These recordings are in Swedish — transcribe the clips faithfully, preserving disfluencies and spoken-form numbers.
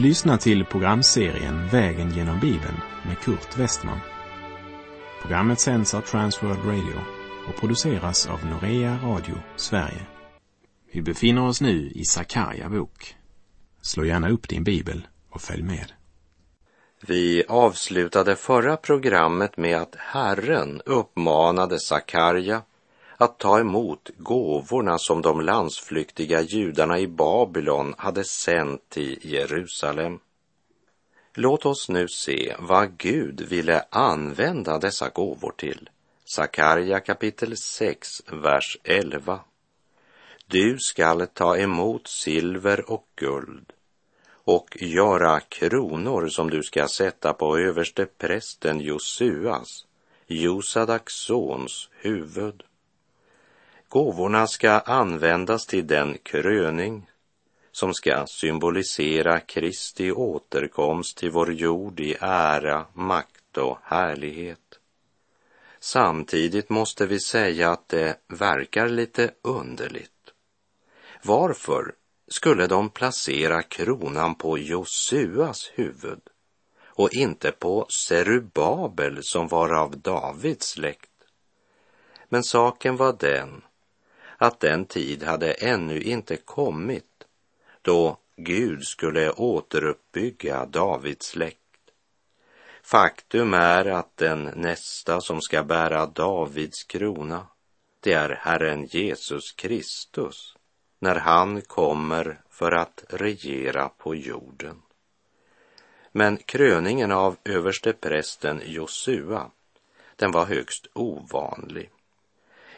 Du lyssnar till programserien Vägen genom Bibeln med Kurt Westman. Programmet sänds av Transworld Radio och produceras av Norea Radio Sverige. Vi befinner oss nu i Sakarja bok. Slå gärna upp din bibel och följ med. Vi avslutade förra programmet med att Herren uppmanade Sakarja att ta emot gåvorna som de landsflyktiga judarna i Babylon hade sänt till Jerusalem. Låt oss nu se vad Gud ville använda dessa gåvor till. Sakarja kapitel sex, vers elva. Du skall ta emot silver och guld och göra kronor som du ska sätta på överste prästen Josuas, Josadaks sons, huvud. Gåvorna ska användas till den kröning som ska symbolisera Kristi återkomst till vår jord i ära, makt och härlighet. Samtidigt måste vi säga att det verkar lite underligt. Varför skulle de placera kronan på Josuas huvud och inte på Serubabel som var av Davids släkt? Men saken var den att den tid hade ännu inte kommit då Gud skulle återuppbygga Davids släkt. Faktum är att den nästa som ska bära Davids krona, det är Herren Jesus Kristus, när han kommer för att regera på jorden. Men kröningen av översteprästen Josua, den var högst ovanlig,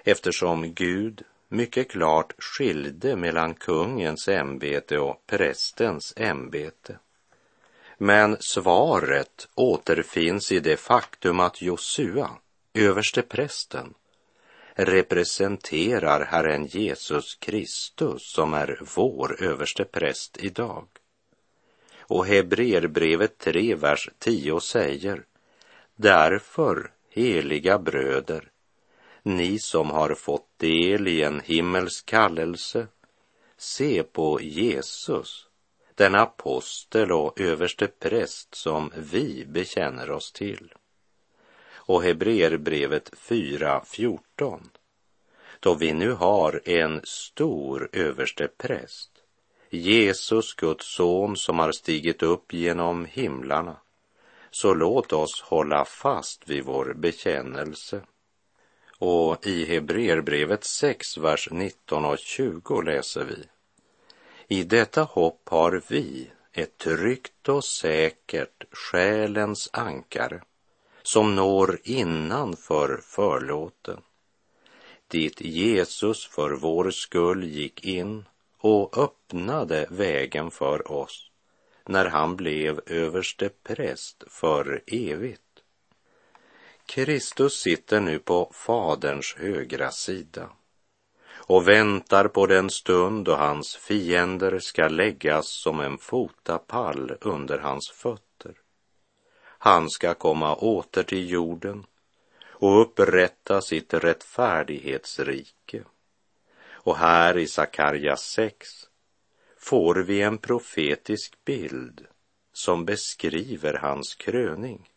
eftersom Gud mycket klart skilde mellan kungens ämbete och prästens ämbete. Men svaret återfinns i det faktum att Josua, översteprästen, representerar Herren Jesus Kristus som är vår överstepräst idag. Och Hebreerbrevet tre, vers tio säger: Därför, heliga bröder, ni som har fått del i en himmelsk kallelse, se på Jesus, den apostel och överste präst som vi bekänner oss till. Och Hebreerbrevet fyra fjorton. Då vi nu har en stor överste präst, Jesus Guds son som har stigit upp genom himlarna, så låt oss hålla fast vid vår bekännelse. Och i Hebreerbrevet sex, vers nitton och tjugo läser vi: I detta hopp har vi ett tryggt och säkert själens ankare, som når innanför förlåten, dit Jesus för vår skull gick in och öppnade vägen för oss, när han blev överste präst för evigt. Kristus sitter nu på Faderns högra sida och väntar på den stund då hans fiender ska läggas som en fotapall under hans fötter. Han ska komma åter till jorden och upprätta sitt rättfärdighetsrike. Och här i Sakarja sex får vi en profetisk bild som beskriver hans kröning.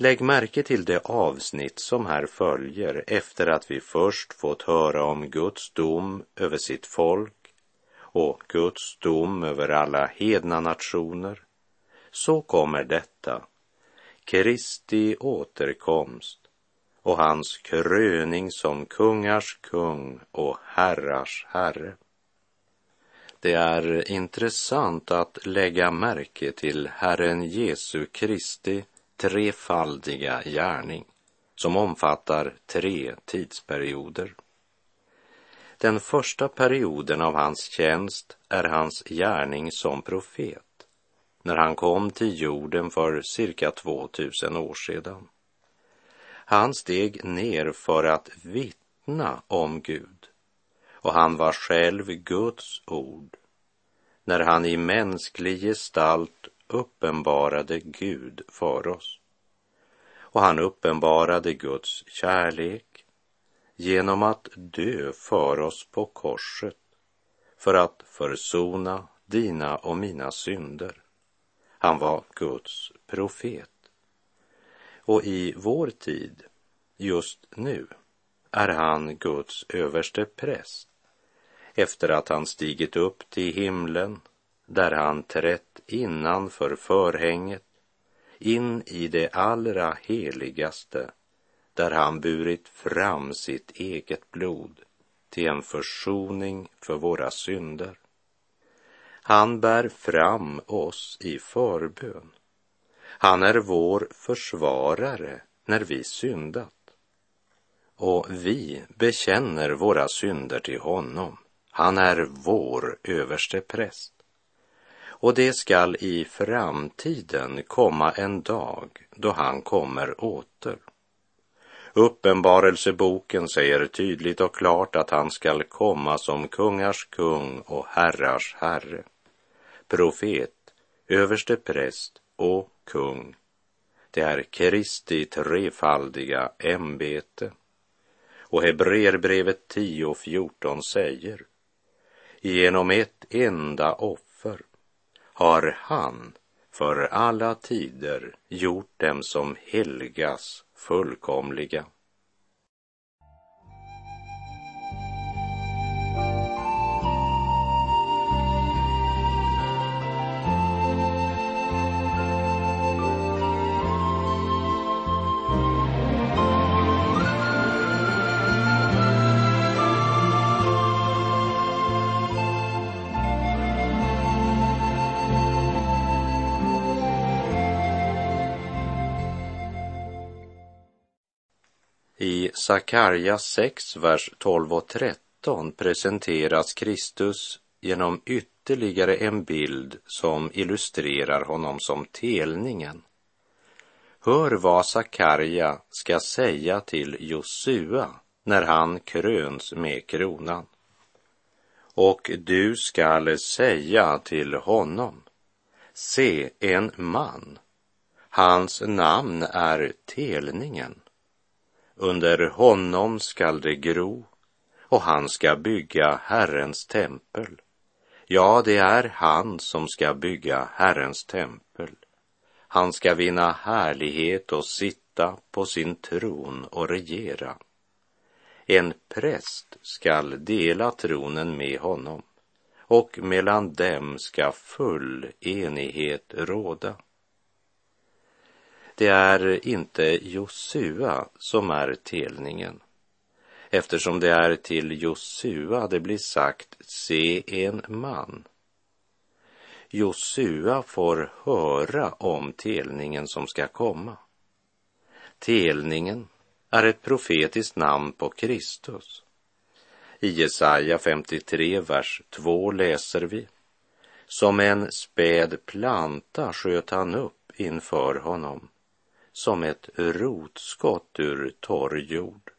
Lägg märke till det avsnitt som här följer efter att vi först fått höra om Guds dom över sitt folk och Guds dom över alla hedna nationer. Så kommer detta, Kristi återkomst och hans kröning som kungars kung och herrars herre. Det är intressant att lägga märke till Herren Jesu Kristi trefaldiga gärning som omfattar tre tidsperioder. Den första perioden av hans tjänst är hans gärning som profet, när han kom till jorden för cirka tvåtusen år sedan. Han steg ner för att vittna om Gud, och han var själv Guds ord, när han i mänsklig gestalt uppenbarade Gud för oss. Och han uppenbarade Guds kärlek genom att dö för oss på korset för att försona dina och mina synder. Han var Guds profet. Och i vår tid, just nu, är han Guds överste präst, efter att han stigit upp till himlen, där han trätt innanför förhänget, in i det allra heligaste, där han burit fram sitt eget blod till en försoning för våra synder. Han bär fram oss i förbön. Han är vår försvarare när vi syndat. Och vi bekänner våra synder till honom. Han är vår överste präst. Och det skall i framtiden komma en dag då han kommer åter. Uppenbarelseboken säger tydligt och klart att han skall komma som kungars kung och herrars herre, profet, överste präst och kung. Det är Kristi trefaldiga ämbete. Och Hebreerbrevet tio och fjorton säger: genom ett enda offer har han för alla tider gjort dem som helgas fullkomliga. I Sakarja sex, vers tolv och tretton presenteras Kristus genom ytterligare en bild som illustrerar honom som telningen. Hör vad Sakarja ska säga till Josua när han kröns med kronan. Och du skall säga till honom: se, en man, hans namn är telningen. Under honom skall det gro, och han ska bygga Herrens tempel. Ja, det är han som ska bygga Herrens tempel. Han ska vinna härlighet och sitta på sin tron och regera. En präst skall dela tronen med honom, och mellan dem ska full enighet råda. Det är inte Josua som är telningen, eftersom det är till Josua det blir sagt: se, en man. Josua får höra om telningen som ska komma. Telningen är ett profetiskt namn på Kristus. I Jesaja femtiotre, vers två läser vi: som en späd planta sköt han upp inför honom, som ett rotskott ur torr jord.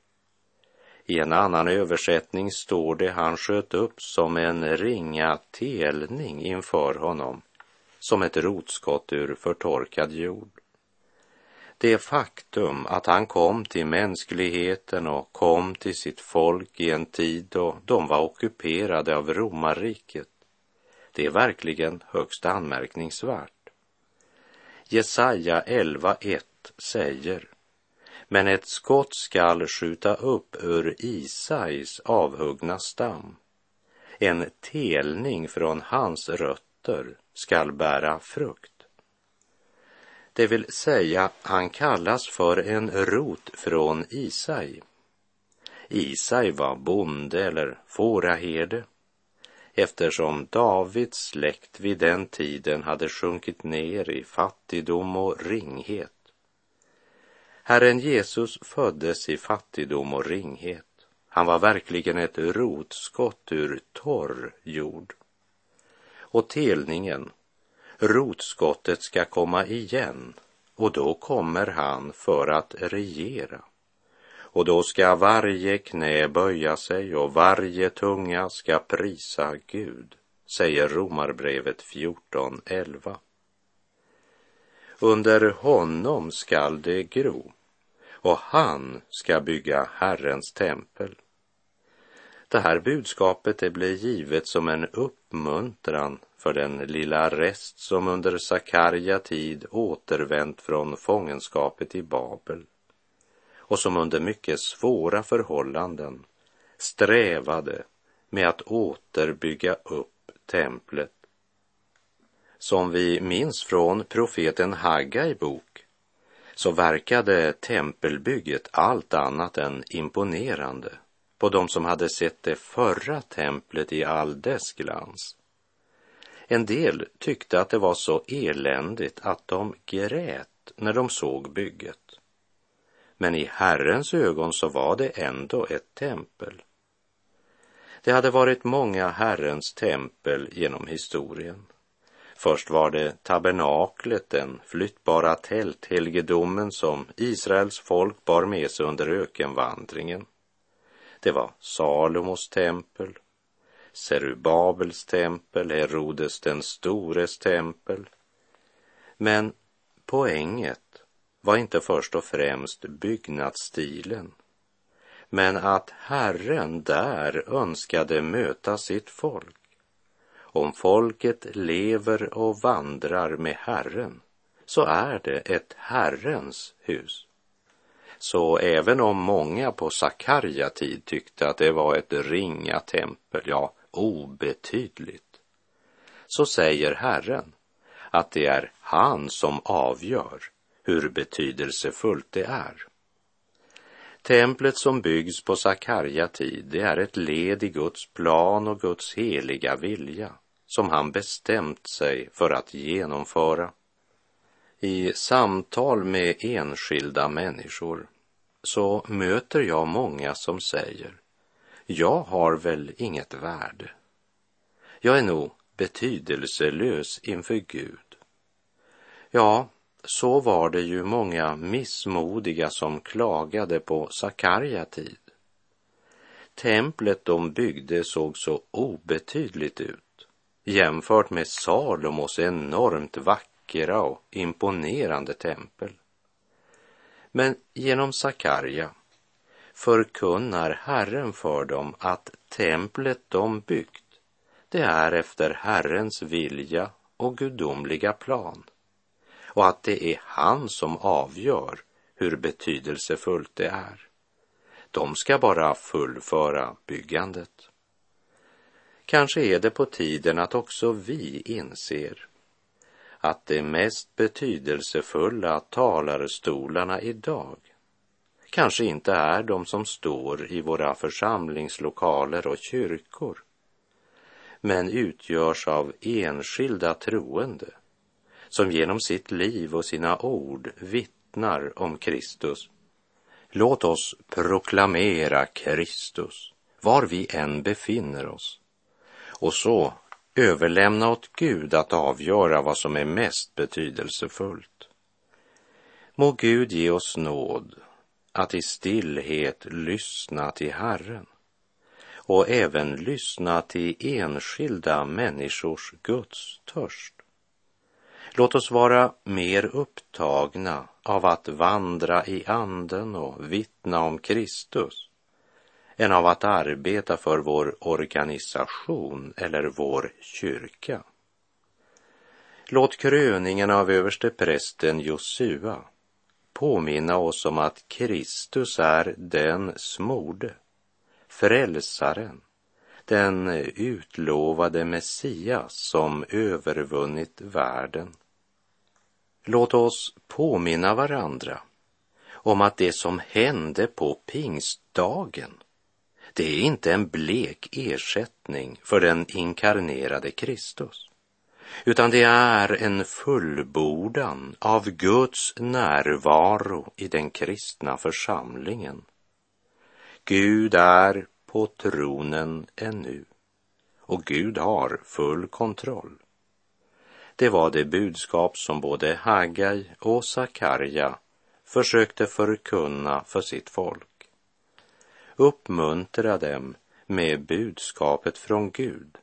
I en annan översättning står det: han sköt upp som en ringa telning inför honom, som ett rotskott ur förtorkad jord. Det faktum att han kom till mänskligheten och kom till sitt folk i en tid då de var ockuperade av romarriket, det är verkligen högst anmärkningsvärt. Jesaja elva ett säger: men ett skott skall skjuta upp ur Isais avhuggna stam. En telning från hans rötter skall bära frukt. Det vill säga, han kallas för en rot från Isai. Isai var bonde eller fåraherde, eftersom Davids släkt vid den tiden hade sjunkit ner i fattigdom och ringhet. Herren Jesus föddes i fattigdom och ringhet. Han var verkligen ett rotskott ur torr jord. Och telningen, rotskottet, ska komma igen, och då kommer han för att regera. Och då ska varje knä böja sig och varje tunga ska prisa Gud, säger Romarbrevet fjorton elva. Under honom skall det gro, och han ska bygga Herrens tempel. Det här budskapet det blev givet som en uppmuntran för den lilla rest som under Sakarja tid återvänt från fångenskapet i Babel och som under mycket svåra förhållanden strävade med att återbygga upp templet. Som vi minns från profeten Haggai bok så verkade tempelbygget allt annat än imponerande på de som hade sett det förra templet i all dess glans. En del tyckte att det var så eländigt att de grät när de såg bygget. Men i Herrens ögon så var det ändå ett tempel. Det hade varit många Herrens tempel genom historien. Först var det tabernaklet, den flyttbara tälthelgedomen som Israels folk bar med sig under ökenvandringen. Det var Salomos tempel, Serubabels tempel, Herodes den stores tempel. Men poänget var inte först och främst byggnadsstilen, men att Herren där önskade möta sitt folk. Om folket lever och vandrar med Herren, så är det ett Herrens hus. Så även om många på Sakarja tid tyckte att det var ett ringa tempel, ja, obetydligt, så säger Herren att det är han som avgör hur betydelsefullt det är. Templet som byggs på Sakarja tid, det är ett led i Guds plan och Guds heliga vilja som han bestämt sig för att genomföra. I samtal med enskilda människor så möter jag många som säger: jag har väl inget värde. Jag är nog betydelselös inför Gud. Ja, så var det ju många missmodiga som klagade på Sakarja tid. Templet de byggde såg så obetydligt ut jämfört med Salomos enormt vackra och imponerande tempel. Men genom Sakarja förkunnar Herren för dem att templet de byggt, det är efter Herrens vilja och gudomliga plan, och att det är han som avgör hur betydelsefullt det är. De ska bara fullföra byggandet. Kanske är det på tiden att också vi inser att de mest betydelsefulla talarstolarna idag kanske inte är de som står i våra församlingslokaler och kyrkor, men utgörs av enskilda troende som genom sitt liv och sina ord vittnar om Kristus. Låt oss proklamera Kristus var vi än befinner oss, och så överlämna åt Gud att avgöra vad som är mest betydelsefullt. Må Gud ge oss nåd att i stillhet lyssna till Herren och även lyssna till enskilda människors Guds törst. Låt oss vara mer upptagna av att vandra i anden och vittna om Kristus än av att arbeta för vår organisation eller vår kyrka. Låt kröningen av översteprästen Josua påminna oss om att Kristus är den smorde, frälsaren, den utlovade Messias som övervunnit världen. Låt oss påminna varandra om att det som hände på pingstdagen, det är inte en blek ersättning för den inkarnerade Kristus, utan det är en fullbordan av Guds närvaro i den kristna församlingen. Gud är på tronen ännu, och Gud har full kontroll. Det var det budskap som både Haggai och Sakarja försökte förkunna för sitt folk. Uppmuntra dem med budskapet från Gud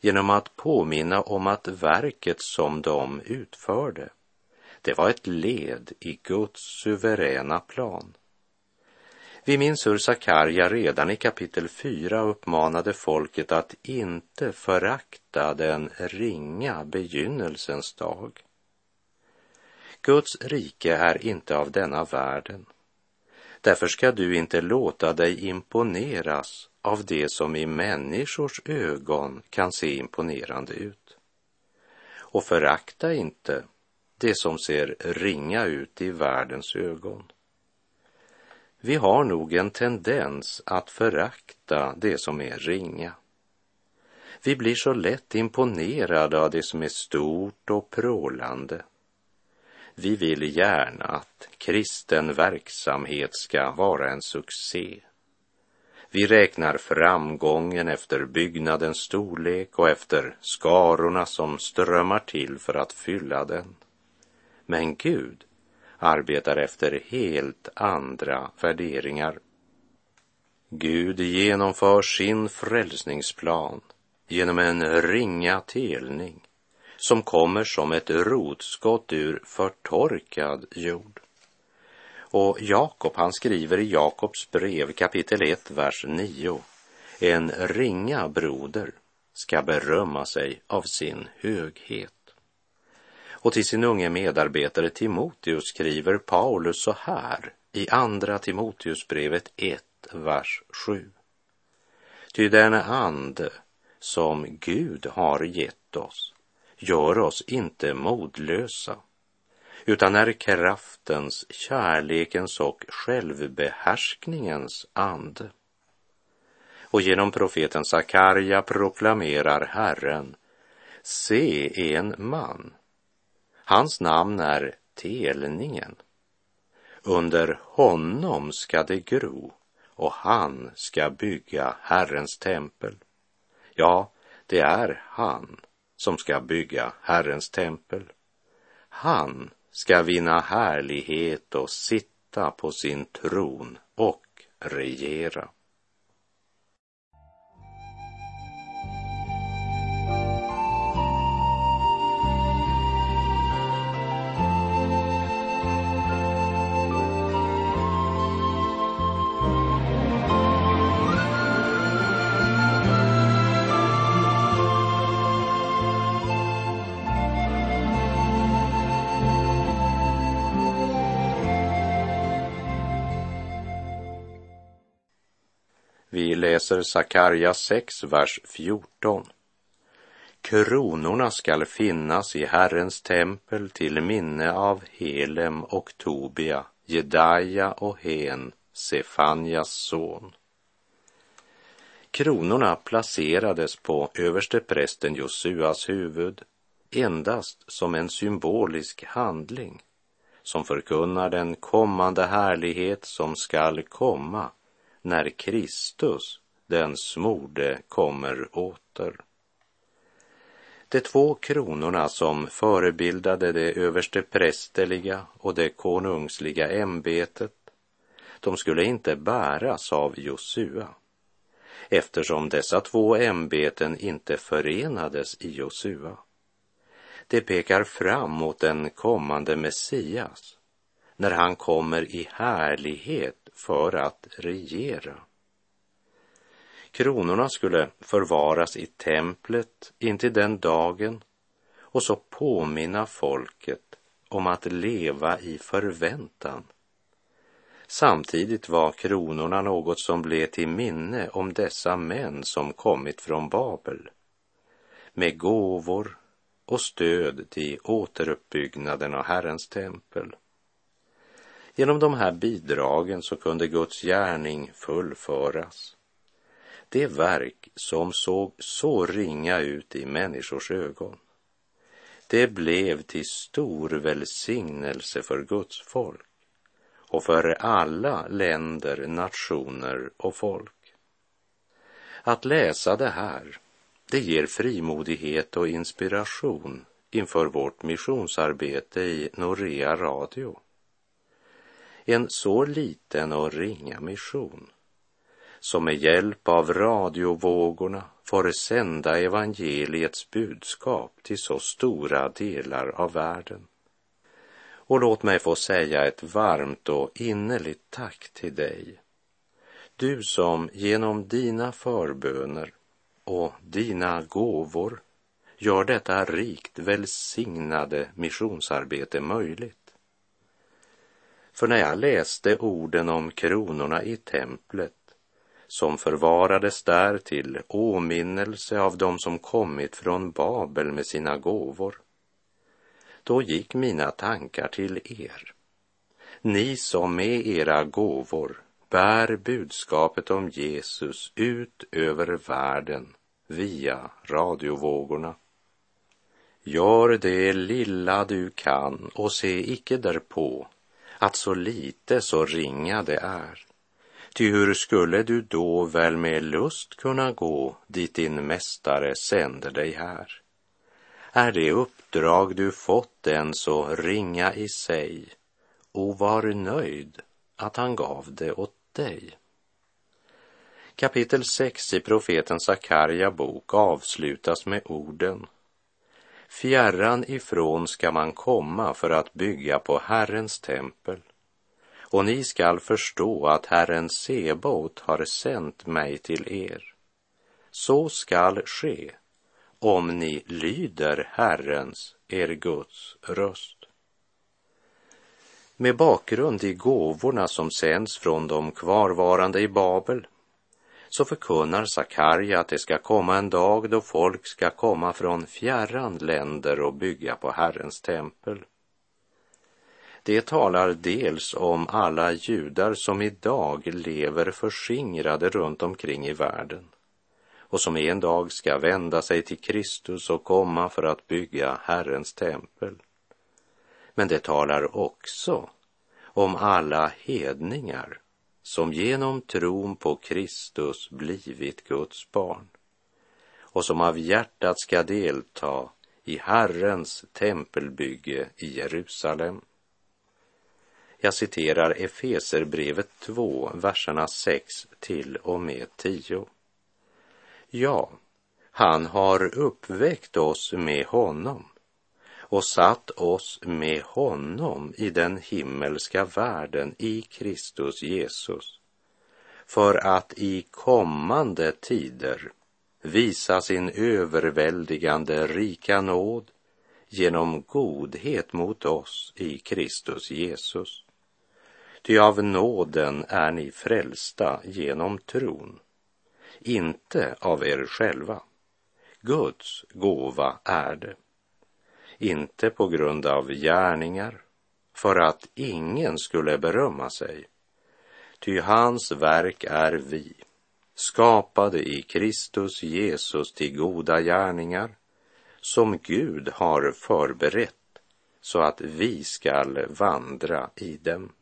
genom att påminna om att verket som de utförde, det var ett led i Guds suveräna plan. Vi minns hur Sakarja redan i kapitel fyra uppmanade folket att inte förakta den ringa begynnelsens dag. Guds rike är inte av denna världen. Därför ska du inte låta dig imponeras av det som i människors ögon kan se imponerande ut. Och förakta inte det som ser ringa ut i världens ögon. Vi har nog en tendens att förakta det som är ringa. Vi blir så lätt imponerade av det som är stort och prålande. Vi vill gärna att kristen verksamhet ska vara en succé. Vi räknar framgången efter byggnadens storlek och efter skarorna som strömmar till för att fylla den. Men Gud arbetar efter helt andra värderingar. Gud genomför sin frälsningsplan genom en ringa telning som kommer som ett rotskott ur förtorkad jord. Och Jakob, han skriver i Jakobs brev kapitel ett, vers nio. En ringa broder ska berömma sig av sin höghet. Och till sin unge medarbetare Timoteus skriver Paulus så här i andra Timoteusbrevet ett, vers sju. Ty den ande som Gud har gett oss gör oss inte modlösa, utan är kraftens, kärlekens och självbehärskningens ande. Och genom profeten Sakarja proklamerar Herren: se en man, hans namn är Telningen. Under honom ska det gro, och han ska bygga Herrens tempel. Ja, det är han som ska bygga Herrens tempel. Han ska vinna härlighet och sitta på sin tron och regera. Vi läser Sakarja sex, vers fjorton. Kronorna skall finnas i Herrens tempel till minne av Helem och Tobia, Jedaja och Hen, Sefanjas son. Kronorna placerades på översteprästen Josuas huvud endast som en symbolisk handling som förkunnar den kommande härlighet som skall komma när Kristus, den smorde, kommer åter. De två kronorna som förebildade det översteprästerliga och det konungsliga ämbetet, de skulle inte bäras av Josua, eftersom dessa två ämbeten inte förenades i Josua. Det pekar fram mot den kommande Messias, när han kommer i härlighet för att regera. Kronorna skulle förvaras i templet intill den dagen och så påminna folket om att leva i förväntan. Samtidigt var kronorna något som blev till minne om dessa män som kommit från Babel, med gåvor och stöd till återuppbyggnaden av Herrens tempel. Genom de här bidragen så kunde Guds gärning fullföras. Det verk som såg så ringa ut i människors ögon, det blev till stor välsignelse för Guds folk och för alla länder, nationer och folk. Att läsa det här, det ger frimodighet och inspiration inför vårt missionsarbete i Norea Radio. En så liten och ringa mission, som med hjälp av radiovågorna får sända evangeliets budskap till så stora delar av världen. Och låt mig få säga ett varmt och innerligt tack till dig du som genom dina förböner och dina gåvor gör detta rikt välsignade missionsarbete möjligt. För när jag läste orden om kronorna i templet, som förvarades där till åminnelse av dem som kommit från Babel med sina gåvor, då gick mina tankar till er, ni som med era gåvor bär budskapet om Jesus ut över världen via radiovågorna. Gör det lilla du kan och se icke därpå att så lite så ringa det är. Ty hur skulle du då väl med lust kunna gå dit din mästare sänder dig här? Är det uppdrag du fått än så ringa i sig, och var nöjd att han gav det åt dig. Kapitel sex i profeten Sakarja bok avslutas med orden: Fjärran ifrån ska man komma för att bygga på Herrens tempel, och ni skall förstå att Herren Sebaot har sänt mig till er. Så skall ske om ni lyder Herrens, er Guds, röst. Med bakgrund i gåvorna som sänds från de kvarvarande i Babel, så förkunnar Sakarja att det ska komma en dag då folk ska komma från fjärran länder och bygga på Herrens tempel. Det talar dels om alla judar som idag lever förskingrade runt omkring i världen och som en dag ska vända sig till Kristus och komma för att bygga Herrens tempel. Men det talar också om alla hedningar som genom tron på Kristus blivit Guds barn och som av hjärtat ska delta i Herrens tempelbygge i Jerusalem. Jag citerar Efeserbrevet två, verserna sex till och med tio. Ja, han har uppväckt oss med honom och satt oss med honom i den himmelska världen i Kristus Jesus, för att i kommande tider visa sin överväldigande rika nåd genom godhet mot oss i Kristus Jesus. Ty av nåden är ni frälsta genom tron, inte av er själva. Guds gåva är det. Inte på grund av gärningar, för att ingen skulle berömma sig. Ty hans verk är vi, skapade i Kristus Jesus till goda gärningar, som Gud har förberett, så att vi skall vandra i dem.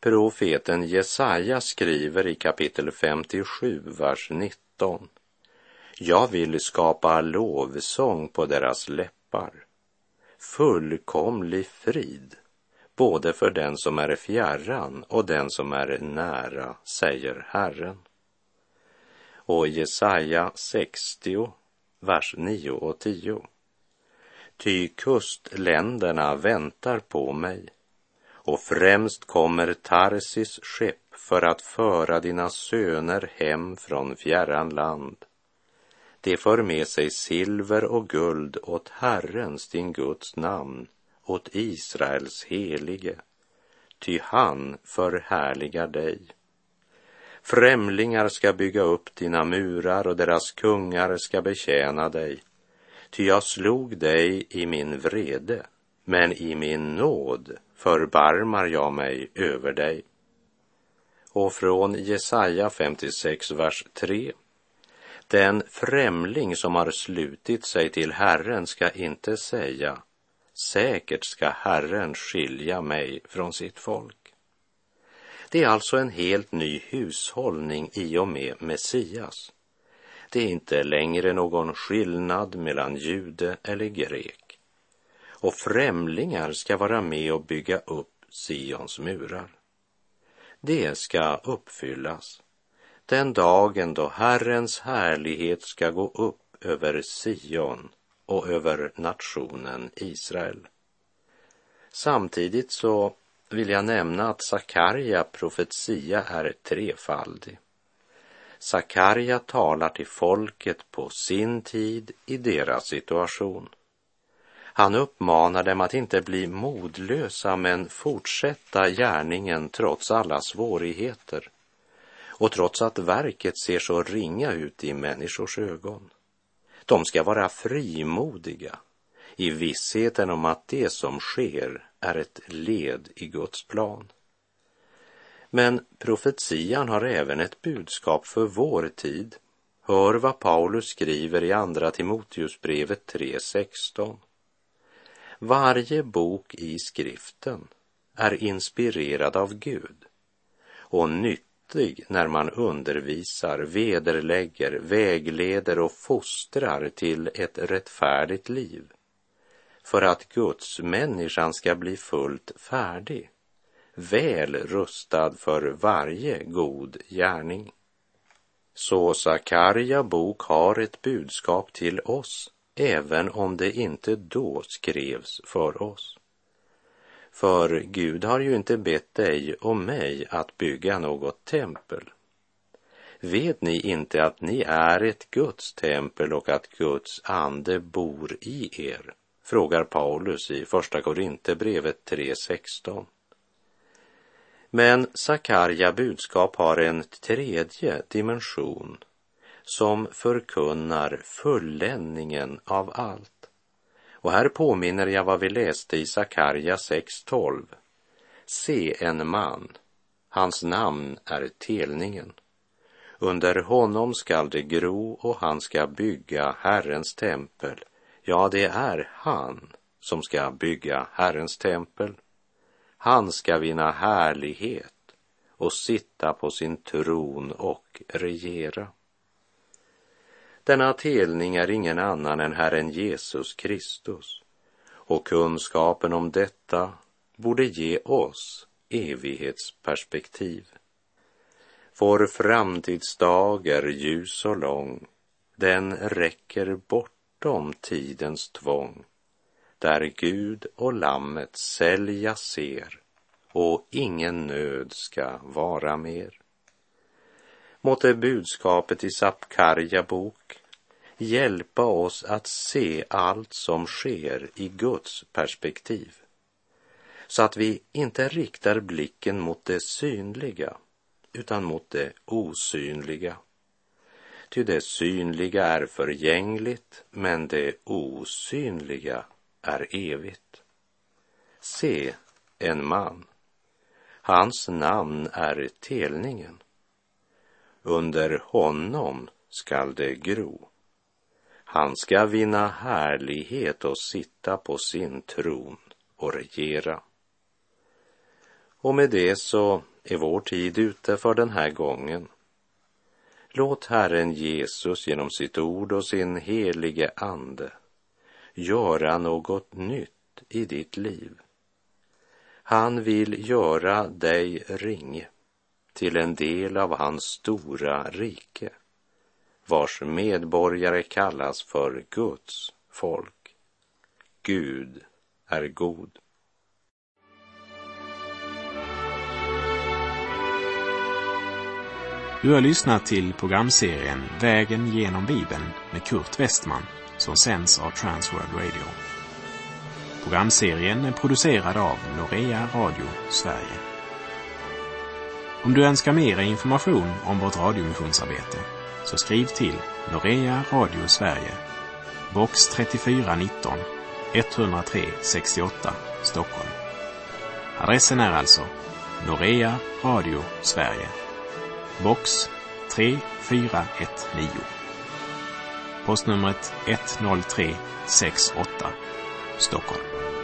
Profeten Jesaja skriver i kapitel femtiosju, vers nitton. Jag vill skapa lovsång på deras läppar, fullkomlig frid, både för den som är fjärran och den som är nära, säger Herren. Och Jesaja sextio, vers nio och tio. Ty kustländerna väntar på mig, och främst kommer Tarsis skepp för att föra dina söner hem från fjärran land. Det för med sig silver och guld åt Herrens, din Guds namn, åt Israels helige, ty han förhärligar dig. Främlingar ska bygga upp dina murar och deras kungar ska betjäna dig, ty jag slog dig i min vrede, men i min nåd förbarmar jag mig över dig. Och från Jesaja femtiosex, vers tre. Den främling som har slutit sig till Herren ska inte säga, säkert ska Herren skilja mig från sitt folk. Det är alltså en helt ny hushållning i och med Messias. Det är inte längre någon skillnad mellan jude eller grek. Och främlingar ska vara med och bygga upp Sions murar. Det ska uppfyllas den dagen då Herrens härlighet ska gå upp över Sion och över nationen Israel. Samtidigt så vill jag nämna att Sakarja profetia är trefaldig. Sakarja talar till folket på sin tid i deras situation. Han uppmanar dem att inte bli modlösa men fortsätta gärningen trots alla svårigheter och trots att verket ser så ringa ut i människors ögon. De ska vara frimodiga i vissheten om att det som sker är ett led i Guds plan. Men profetian har även ett budskap för vår tid. Hör vad Paulus skriver i andra Timoteusbrevet tre sexton. Varje bok i skriften är inspirerad av Gud och nyttig när man undervisar, vederlägger, vägleder och fostrar till ett rättfärdigt liv, för att Guds människan ska bli fullt färdig, väl rustad för varje god gärning. Så Sakarja bok har ett budskap till oss, även om det inte då skrevs för oss. För Gud har ju inte bett dig och mig att bygga något tempel. Vet ni inte att ni är ett Guds tempel och att Guds ande bor i er? Frågar Paulus i första Korinthierbrevet tre sexton. Men Sakarja budskap har en tredje dimension som förkunnar fulländningen av allt. Och här påminner jag vad vi läste i Sakarja sex tolv. Se en man, hans namn är telningen. Under honom skall det gro och han ska bygga Herrens tempel. Ja, det är han som ska bygga Herrens tempel. Han ska vinna härlighet och sitta på sin tron och regera. Denna telning är ingen annan än Herren Jesus Kristus, och kunskapen om detta borde ge oss evighetsperspektiv. Vår framtidsdag är ljus och lång, den räcker bortom tidens tvång, där Gud och lammet sälja ser, och ingen nöd ska vara mer. Måtte budskapet i Sakarja bok hjälpa oss att se allt som sker i Guds perspektiv, så att vi inte riktar blicken mot det synliga, utan mot det osynliga. Ty det synliga är förgängligt, men det osynliga är evigt. Se en man. Hans namn är telningen. Under honom skall det gro. Han ska vinna härlighet och sitta på sin tron och regera. Och med det så är vår tid ute för den här gången. Låt Herren Jesus genom sitt ord och sin helige ande göra något nytt i ditt liv. Han vill göra dig ring till en del av hans stora rike, vars medborgare kallas för Guds folk. Gud är god. Du har lyssnat till programserien Vägen genom Bibeln med Kurt Westman, som sänds av Transworld Radio. Programserien är producerad av Norea Radio Sverige. Om du önskar mer information om vårt radiomissionsarbete, så skriv till Norea Radio Sverige, box tre fyra ett nio, ett noll tre sex åtta, Stockholm. Adressen är alltså Norea Radio Sverige, box tre fyra ett nio. Postnumret ett noll tre sex åtta, Stockholm.